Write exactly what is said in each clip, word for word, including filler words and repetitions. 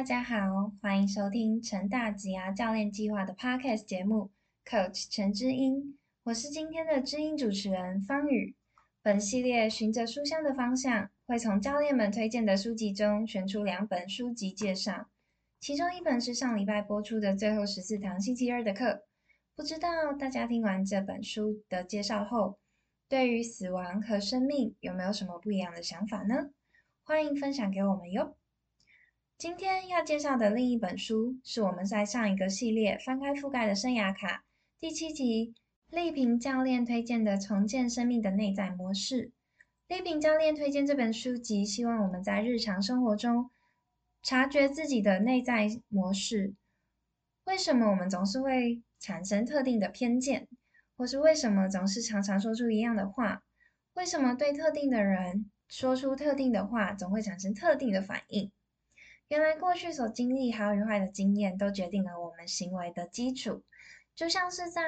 大家好，欢迎收听成大职涯教练计划的 Podcast 节目 Coach 陈知音，我是今天的知音主持人方宇。本系列循着书香的方向，会从教练们推荐的书籍中选出两本书籍介绍，其中一本是上礼拜播出的最后十四堂星期二的课。不知道大家听完这本书的介绍后，对于死亡和生命有没有什么不一样的想法呢？欢迎分享给我们哟。今天要介绍的另一本书是我们在上一个系列翻开覆盖的生涯卡第七集丽萍教练推荐的重建生命的内在模式。丽萍教练推荐这本书籍，希望我们在日常生活中察觉自己的内在模式。为什么我们总是会产生特定的偏见，或是为什么总是常常说出一样的话？为什么对特定的人说出特定的话总会产生特定的反应？原来过去所经历好与坏的经验都决定了我们行为的基础，就像是在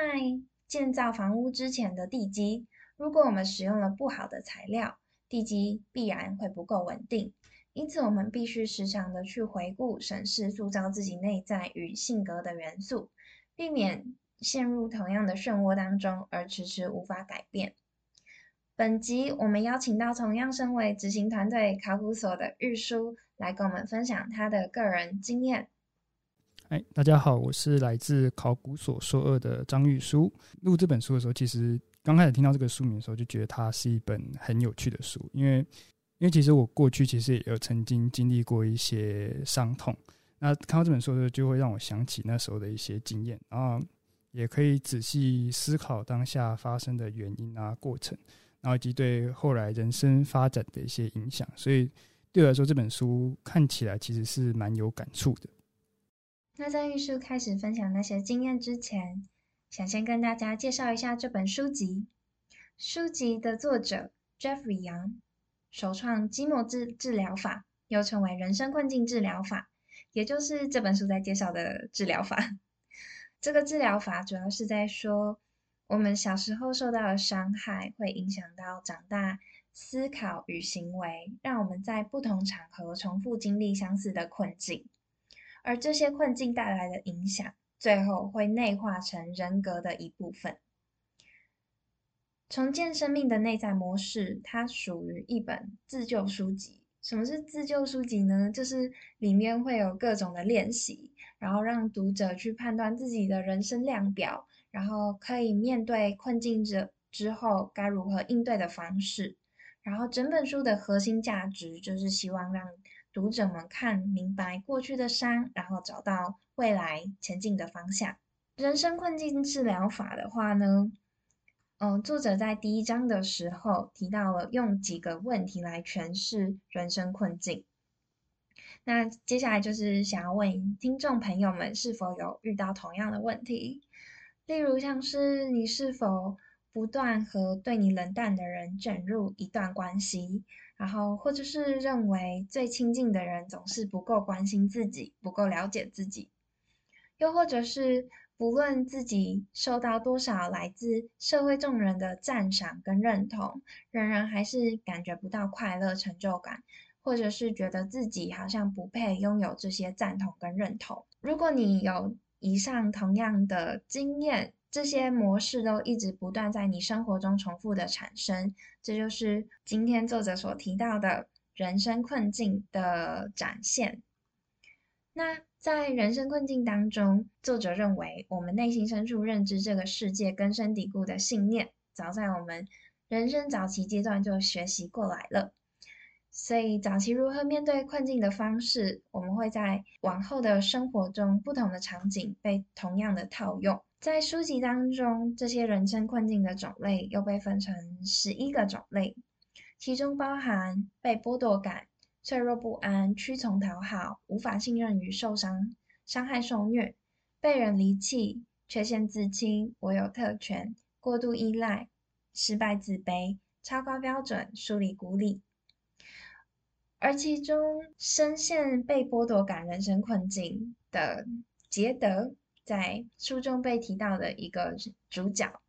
建造房屋之前的地基，如果我们使用了不好的材料，地基必然会不够稳定。因此我们必须时常的去回顾审视塑造自己内在与性格的元素，避免陷入同样的漩涡当中而迟迟无法改变。本集我们邀请到同样身为执行团队考古所的玉书来跟我们分享他的个人经验。哎，大家好，我是来自考古所硕二的张玉书。录这本书的时候，其实刚开始听到这个书名的时候就觉得它是一本很有趣的书，因为因为其实我过去其实也有曾经经历过一些伤痛，那看到这本书的时候就会让我想起那时候的一些经验，然后也可以仔细思考当下发生的原因啊、过程，然后以及对后来人生发展的一些影响，所以对我来说这本书看起来其实是蛮有感触的。那在玉书开始分享那些经验之前，想先跟大家介绍一下这本书籍。书籍的作者 Jeffrey Young 首创基摩治治疗法，又称为人生困境治疗法，也就是这本书在介绍的治疗法。这个治疗法主要是在说我们小时候受到的伤害会影响到长大思考与行为，让我们在不同场合重复经历相似的困境，而这些困境带来的影响最后会内化成人格的一部分。重建生命的内在模式，它属于一本自救书籍。什么是自救书籍呢？就是里面会有各种的练习，然后让读者去判断自己的人生量表，然后可以面对困境之之后该如何应对的方式。然后整本书的核心价值就是希望让读者们看明白过去的伤，然后找到未来前进的方向。人生困境治疗法的话呢，嗯、呃，作者在第一章的时候提到了用几个问题来诠释人生困境。那接下来就是想要问听众朋友们是否有遇到同样的问题，例如像是你是否不断和对你冷淡的人卷入一段关系，然后或者是认为最亲近的人总是不够关心自己，不够了解自己，又或者是不论自己受到多少来自社会众人的赞赏跟认同，仍然还是感觉不到快乐、成就感，或者是觉得自己好像不配拥有这些赞同跟认同。如果你有以上同样的经验，这些模式都一直不断在你生活中重复的产生，这就是今天作者所提到的人生困境的展现。那在人生困境当中，作者认为我们内心深处认知这个世界根深蒂固的信念，早在我们人生早期阶段就学习过来了，所以早期如何面对困境的方式，我们会在往后的生活中不同的场景被同样的套用。在书籍当中，这些人生困境的种类又被分成十一个种类，其中包含被剥夺感、脆弱不安、屈从讨好、无法信任与受伤、伤害受虐、被人离弃、缺陷自清、我有特权、过度依赖、失败自卑、超高标准、疏离孤立。而其中深陷被剥夺感人生困境的杰德，在书中被提到的一个主角，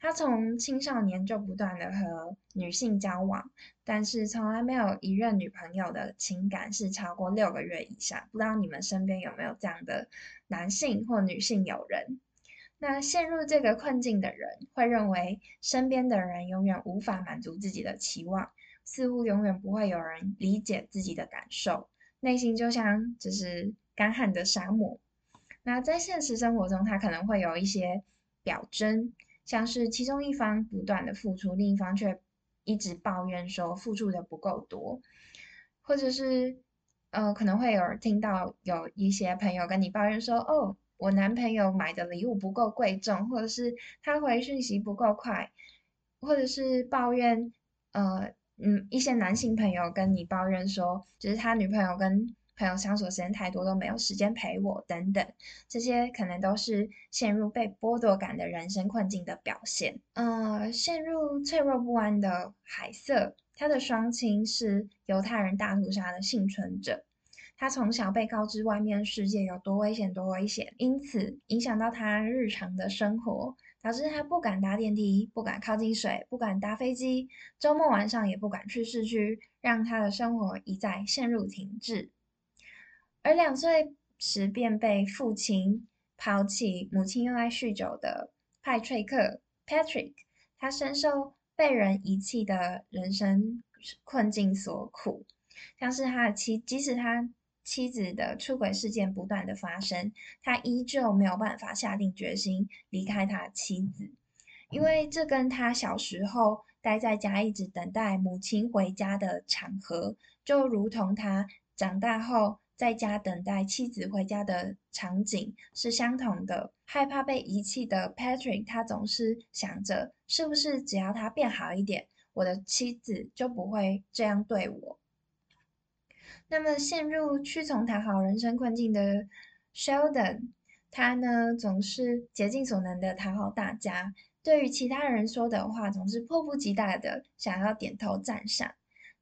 他从青少年就不断的和女性交往，但是从来没有一任女朋友的情感是超过六个月以上。不知道你们身边有没有这样的男性或女性友人？那陷入这个困境的人会认为身边的人永远无法满足自己的期望，似乎永远不会有人理解自己的感受，内心就像就是干旱的沙漠。那在现实生活中，他可能会有一些表征，像是其中一方不断的付出，另一方却一直抱怨说付出的不够多，或者是呃可能会有听到有一些朋友跟你抱怨说，哦，我男朋友买的礼物不够贵重，或者是他回讯息不够快，或者是抱怨呃嗯一些男性朋友跟你抱怨说，就是他女朋友跟朋友相处时间太多，都没有时间陪我等等，这些可能都是陷入被剥夺感的人生困境的表现。呃，陷入脆弱不安的海瑟，他的双亲是犹太人大屠杀的幸存者，他从小被告知外面世界有多危险多危险，因此影响到他日常的生活，导致他不敢搭电梯，不敢靠近水，不敢搭飞机，周末晚上也不敢去市区，让他的生活一再陷入停滞。而两岁时便被父亲抛弃，母亲又爱酗酒的派翠克 Patrick， 他深受被人遗弃的人生困境所苦，像是他的妻，即使他妻子的出轨事件不断的发生，他依旧没有办法下定决心离开他的妻子，因为这跟他小时候待在家一直等待母亲回家的场合，就如同他长大后在家等待妻子回家的场景是相同的。害怕被遗弃的 Patrick， 他总是想着是不是只要他变好一点，我的妻子就不会这样对我。那么陷入屈从讨好人生困境的 Sheldon， 他呢总是竭尽所能的讨好大家，对于其他人说的话总是迫不及待的想要点头赞赏。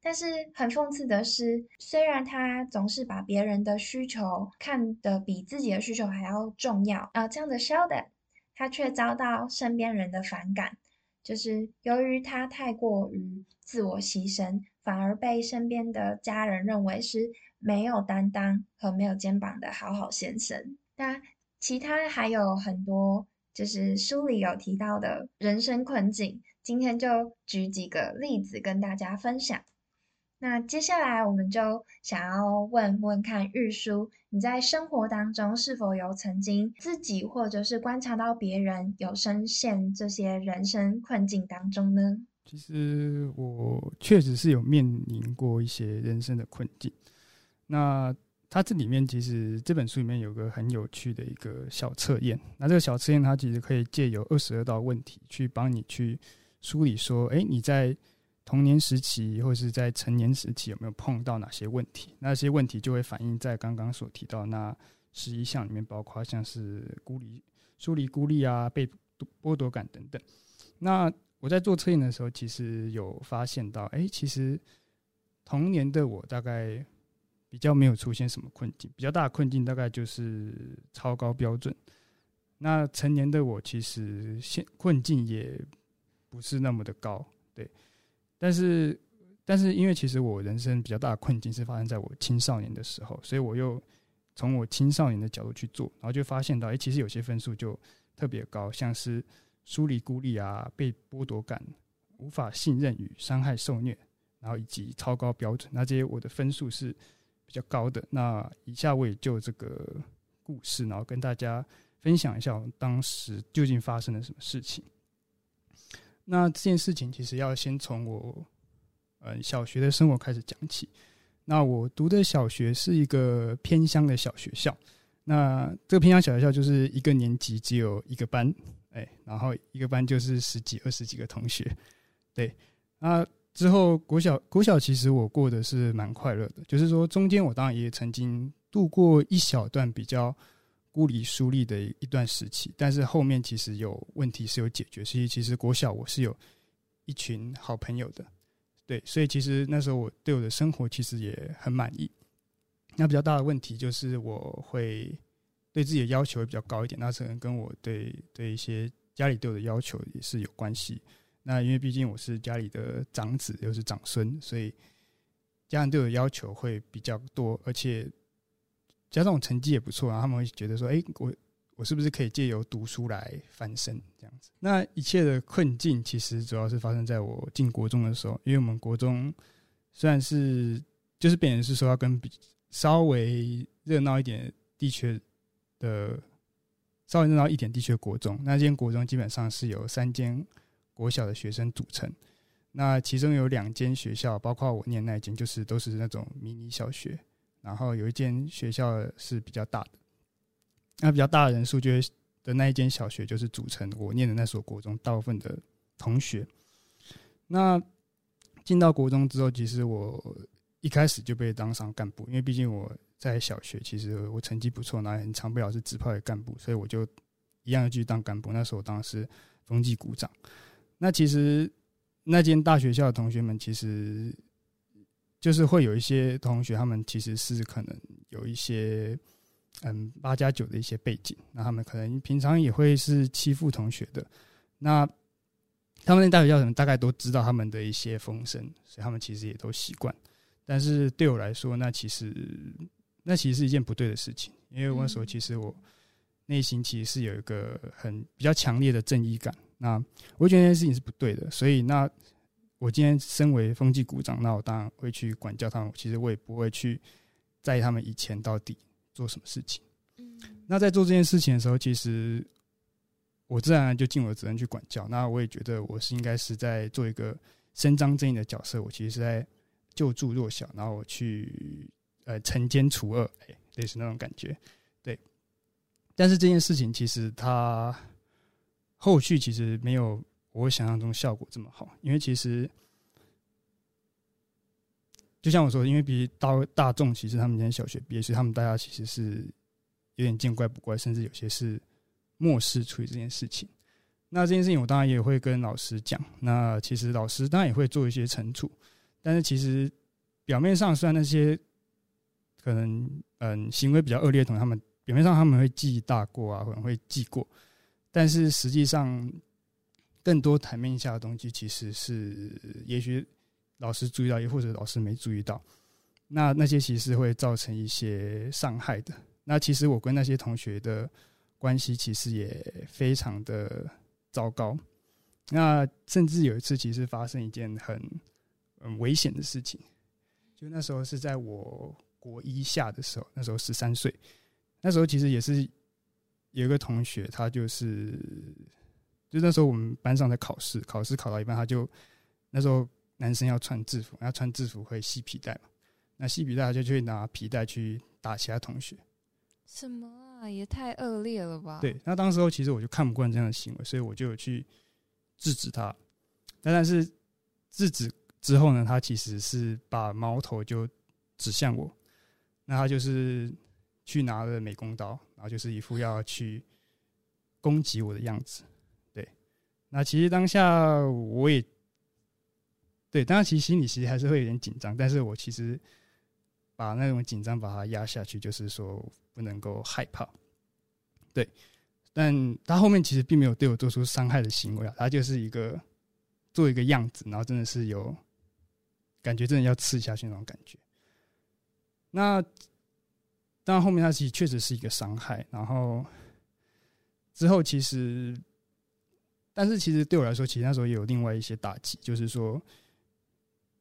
但是很讽刺的是，虽然他总是把别人的需求看得比自己的需求还要重要，呃，这样的 Sheldon 他却遭到身边人的反感，就是由于他太过于自我牺牲，反而被身边的家人认为是没有担当和没有肩膀的好好先生。那其他还有很多就是书里有提到的人生困境，今天就举几个例子跟大家分享。那接下来我们就想要问问看玉书，你在生活当中是否有曾经自己或者是观察到别人有深陷这些人生困境当中呢？其实我确实是有面临过一些人生的困境。那它这里面其实这本书里面有个很有趣的一个小测验，那这个小测验它其实可以借由二十二道问题去帮你去梳理说，诶，你在童年时期或是在成年时期有没有碰到哪些问题，那些问题就会反映在刚刚所提到那十一项里面，包括像是孤立、疏离、孤立啊，被剥夺感等等。那我在做测验的时候其实有发现到，哎，其实童年的我大概比较没有出现什么困境，比较大的困境大概就是超高标准。那成年的我其实困境也不是那么的高，对，但是但是因为其实我人生比较大的困境是发生在我青少年的时候，所以我又从我青少年的角度去做，然后就发现到，诶，其实有些分数就特别高，像是疏离孤立啊，被剥夺感，无法信任与伤害受虐，然后以及超高标准，那这些我的分数是比较高的。那以下我也就这个故事，然后跟大家分享一下我当时究竟发生了什么事情。那这件事情其实要先从我、嗯、小学的生活开始讲起。那我读的小学是一个偏乡的小学校，那这个偏乡小学校就是一个年级只有一个班、哎、然后一个班就是十几二十几个同学，对。那之后国小国小其实我过的是蛮快乐的，就是说中间我当然也曾经度过一小段比较孤立疏离的一段时期，但是后面其实有问题是有解决，所以其实国小我是有一群好朋友的，对，所以其实那时候我对我的生活其实也很满意。那比较大的问题就是我会对自己的要求会比较高一点，那可能跟我对对一些家里对我的要求也是有关系。那因为毕竟我是家里的长子又是长孙，所以家人对我的要求会比较多，而且加上我成绩也不错，然后他们会觉得说哎、欸，我我是不是可以借由读书来翻身这样子。那一切的困境其实主要是发生在我进国中的时候，因为我们国中虽然是就是变成是说要跟比稍微热闹一点地区的稍微热闹一点地区的国中，那间国中基本上是由三间国小的学生组成，那其中有两间学校包括我念那一间就是都是那种迷你小学，然后有一间学校是比较大的，那比较大的人数就的那一间小学就是组成我念的那所国中大部分的同学。那进到国中之后，其实我一开始就被当上干部，因为毕竟我在小学其实我成绩不错，然后很常被老师指派为干部，所以我就一样去当干部。那时候我当然是风纪股长。那其实那间大学校的同学们其实就是会有一些同学他们其实是可能有一些嗯八加九的一些背景，那他们可能平常也会是欺负同学的，那他们那大学校大概都知道他们的一些风声，所以他们其实也都习惯。但是对我来说那其实那其实是一件不对的事情，因为我那时候其实我内心其实是有一个很比较强烈的正义感，那我觉得那件事情是不对的，所以那我今天身为风纪股长，那我当然会去管教他们，其实我也不会去在意他们以前到底做什么事情。那在做这件事情的时候，其实我自然而然就尽我的责任去管教，那我也觉得我是应该是在做一个伸张正义的角色，我其实是在救助弱小，然后我去呃惩奸除恶、欸、类似那种感觉。对，但是这件事情其实它后续其实没有我想象中效果这么好，因为其实就像我说，因为比 大, 大众其实他们今天小学毕业，所以他们大家其实是有点见怪不怪，甚至有些是漠视处理这件事情。那这件事情我当然也会跟老师讲，那其实老师当然也会做一些惩处，但是其实表面上虽然那些可能嗯行为比较恶劣的同学，他们表面上他们会记大过啊，可能会记过，但是实际上更多台面下的东西其实是也许老师注意到，也或者老师没注意到，那那些其实会造成一些伤害的。那其实我跟那些同学的关系其实也非常的糟糕，那甚至有一次其实发生一件很很危险的事情，就那时候是在我国一下的时候，那时候十三岁，那时候其实也是有一个同学，他就是就那时候我们班上在考试，考试考到一半，他就那时候男生要穿制服，要穿制服会系皮带嘛，那系皮带他就去拿皮带去打其他同学。什么啊，也太恶劣了吧。对，那当时候其实我就看不惯这样的行为，所以我就有去制止他，但是制止之后呢，他其实是把矛头就指向我，那他就是去拿了美工刀，然后就是一副要去攻击我的样子。对，那其实当下我也对，当然其实心里其实还是会有点紧张，但是我其实把那种紧张把它压下去，就是说不能够害怕。对，但他后面其实并没有对我做出伤害的行为啊，他就是一个做一个样子，然后真的是有感觉，真的要刺下去那种感觉。那当然后面他其实确实是一个伤害，然后之后其实但是其实对我来说，其实那时候也有另外一些打击，就是说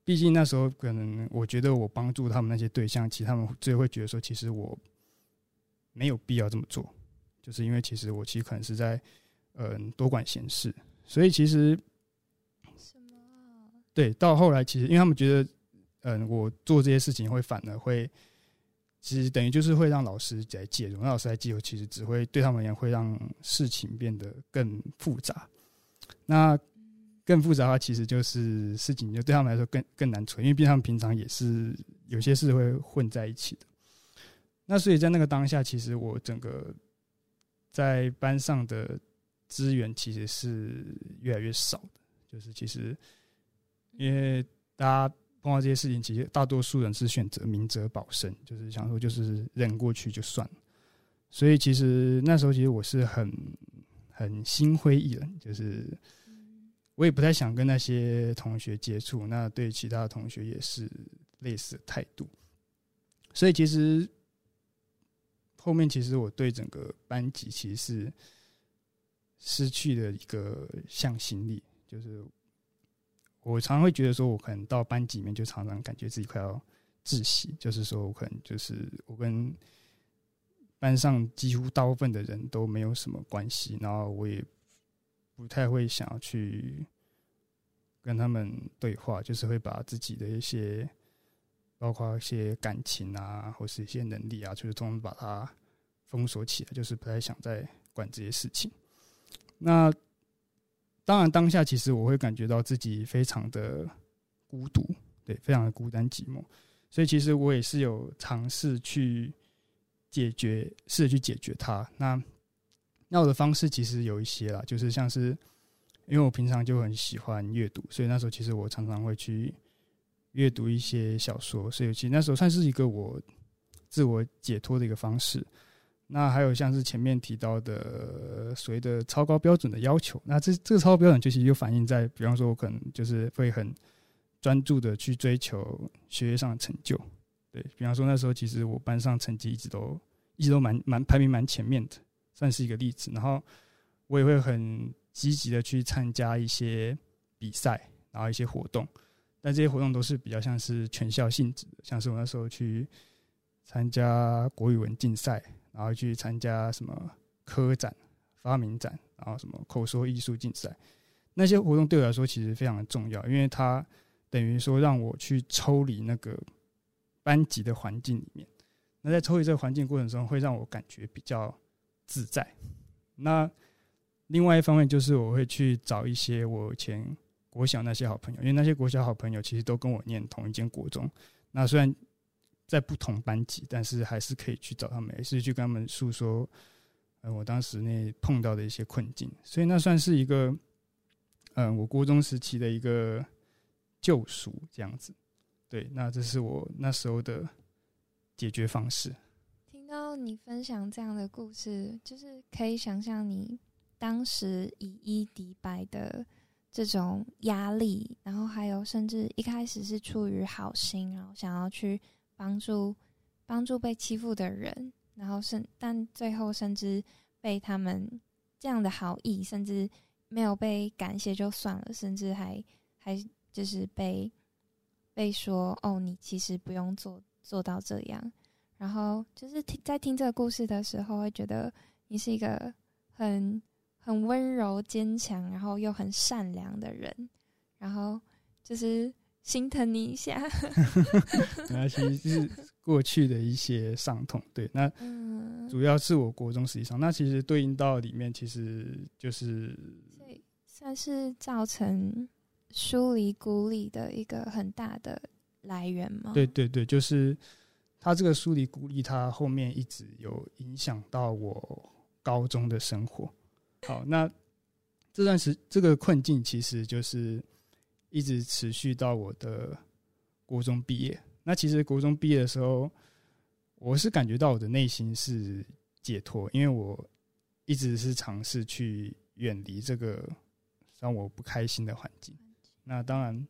毕竟那时候可能我觉得我帮助他们那些对象，其实他们最会觉得说其实我没有必要这么做，就是因为其实我其实可能是在嗯多管闲事，所以其实什么对到后来其实因为他们觉得嗯我做这些事情会反而会其实等于就是会让老师来介入，那老师来介入其实只会对他们而言会让事情变得更复杂，那更复杂的话其实就是事情就对他们来说 更, 更难处理，因为毕竟他们平常也是有些事会混在一起的。那所以在那个当下，其实我整个在班上的资源其实是越来越少的，就是其实因为大家碰到这些事情，其实大多数人是选择明哲保身，就是想说就是忍过去就算了，所以其实那时候其实我是很很心灰意冷，就是我也不太想跟那些同学接触，那对其他同学也是类似的态度。所以其实后面其实我对整个班级其实是失去了一个向心力，就是我常常会觉得说我可能到班级里面就常常感觉自己快要窒息，就是说我可能就是我跟班上几乎大部分的人都没有什么关系，然后我也不太会想要去跟他们对话，就是会把自己的一些包括一些感情啊或是一些能力啊，就是通通把它封锁起来，就是不太想再管这些事情。那当然当下其实我会感觉到自己非常的孤独，对，非常的孤单寂寞，所以其实我也是有尝试去解决试着去解决它。那那我的方式其实有一些啦，就是像是因为我平常就很喜欢阅读，所以那时候其实我常常会去阅读一些小说，所以其实那时候算是一个我自我解脱的一个方式。那还有像是前面提到的所谓的超高标准的要求，那 这, 这个超高标准就其实就反映在比方说我可能就是会很专注的去追求学业上的成就，对，比方说那时候其实我班上成绩一直都一直都蛮蛮排名蛮前面的，算是一个例子。然后我也会很积极的去参加一些比赛，然后一些活动，但这些活动都是比较像是全校性质的，像是我那时候去参加国语文竞赛，然后去参加什么科展、发明展，然后什么口说艺术竞赛，那些活动对我来说其实非常的重要，因为它等于说让我去抽离那个班级的环境里面。那在抽离这个环境过程中，会让我感觉比较自在。那另外一方面就是我会去找一些我以前国小那些好朋友，因为那些国小好朋友其实都跟我念同一间国中，那虽然在不同班级，但是还是可以去找他们，也是去跟他们诉说、呃、我当时那碰到的一些困境，所以那算是一个、呃、我国中时期的一个救赎这样子。对，那这是我那时候的解决方式。听到你分享这样的故事，就是可以想象你当时以一敌百的这种压力，然后还有甚至一开始是出于好心，然后想要去帮助帮助被欺负的人，然后甚但最后甚至被他们这样的好意，甚至没有被感谢就算了，甚至还还就是被被说哦，你其实不用做做到这样。然后就是在听这个故事的时候，会觉得你是一个很很温柔、坚强，然后又很善良的人，然后就是心疼你一下。那其实是过去的一些伤痛，对，那主要是我国中实际上，那其实对应到里面，其实就是所以算是造成疏离、孤立的一个很大的来源吗？对对对，就是。他这个疏离孤立，他后面一直有影响到我高中的生活。好，那这段时这个困境其实就是一直持续到我的国中毕业。那其实国中毕业的时候，我是感觉到我的内心是解脱，因为我一直是尝试去远离这个让我不开心的环境。那当然，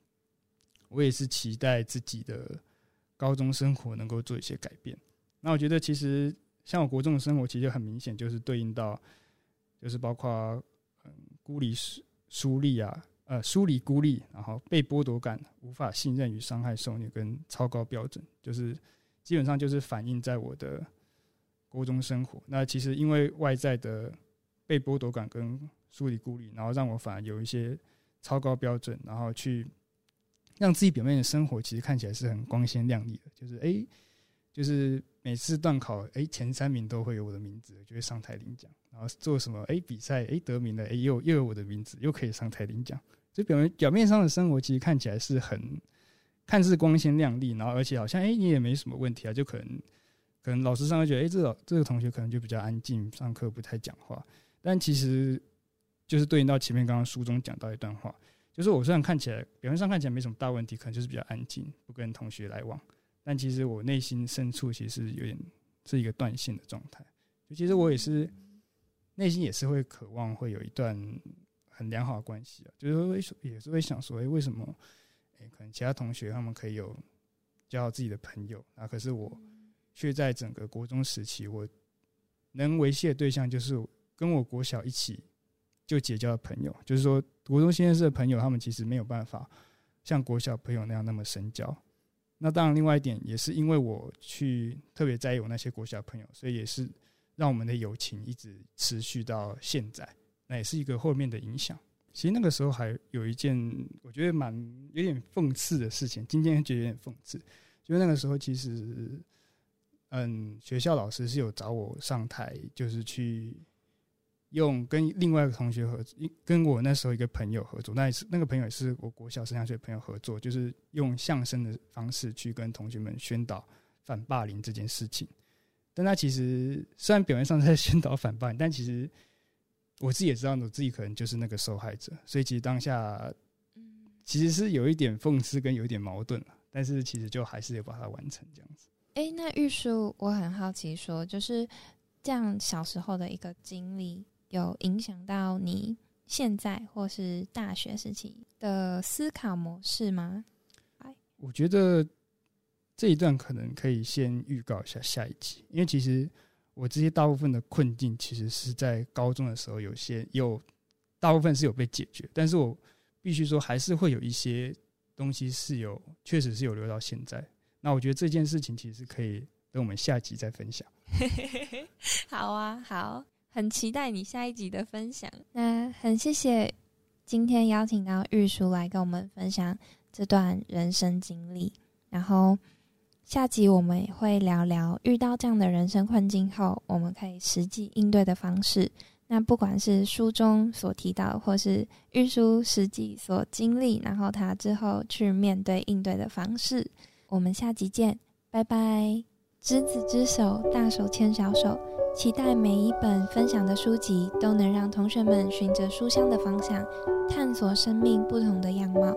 我也是期待自己的高中生活能够做一些改变。那我觉得其实像我国中的生活其实很明显就是对应到就是包括、嗯、孤立疏离啊呃疏离孤立，然后被剥夺感、无法信任与伤害受虐跟超高标准，就是基本上就是反映在我的国中生活。那其实因为外在的被剥夺感跟疏离孤立，然后让我反而有一些超高标准，然后去让自己表面的生活其实看起来是很光鲜亮丽的，就是哎、欸，就是每次段考哎、欸、前三名都会有我的名字，就会上台领奖，然后做什么哎、欸、比赛哎、欸、得名了哎、欸、又又有我的名字，又可以上台领奖，所以表面表面上的生活其实看起来是很看似光鲜亮丽，然后而且好像哎、欸、你也没什么问题啊，就可能可能老师上会觉得哎、欸、这个这个同学可能就比较安静，上课不太讲话，但其实就是对应到前面刚刚书中讲到一段话。就是我虽然看起来表面上看起来没什么大问题，可能就是比较安静，不跟同学来往，但其实我内心深处其实有点是一个断线的状态。其实我也是内心也是会渴望会有一段很良好的关系、啊、就是会也是会想说、欸、为什么、欸、可能其他同学他们可以有交到自己的朋友、啊、可是我却在整个国中时期我能维系的对象就是跟我国小一起就结交的朋友，就是说国中先生的朋友他们其实没有办法像国小朋友那样那么深交。那当然另外一点也是因为我去特别在意我那些国小朋友，所以也是让我们的友情一直持续到现在，那也是一个后面的影响。其实那个时候还有一件我觉得蛮有点讽刺的事情，今天觉得有点讽刺，就是那个时候其实嗯，学校老师是有找我上台，就是去用跟另外一个同学合作，跟我那时候一个朋友合作，那那个朋友也是我国小升上学的朋友合作，就是用相声的方式去跟同学们宣导反霸凌这件事情。但他其实虽然表面上在宣导反霸凌，但其实我自己也知道我自己可能就是那个受害者，所以其实当下其实是有一点讽刺跟有一点矛盾，但是其实就还是得把它完成这样子。欸、那玉书我很好奇说，就是这样小时候的一个经历有影响到你现在或是大学时期的思考模式吗？我觉得这一段可能可以先预告一下下一集，因为其实我这些大部分的困境其实是在高中的时候有些有大部分是有被解决，但是我必须说还是会有一些东西是有确实是有留到现在，那我觉得这件事情其实可以等我们下集再分享。好啊，好，很期待你下一集的分享。那很谢谢今天邀请到玉书来跟我们分享这段人生经历，然后下集我们也会聊聊遇到这样的人生困境后我们可以实际应对的方式。那不管是书中所提到或是玉书实际所经历，然后他之后去面对应对的方式。我们下集见，拜拜。执子之手，大手牵小手，期待每一本分享的书籍都能让同学们循着书香的方向探索生命不同的样貌。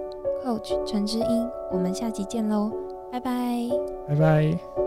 Coach 陈之音，我们下集见咯，拜拜，拜拜。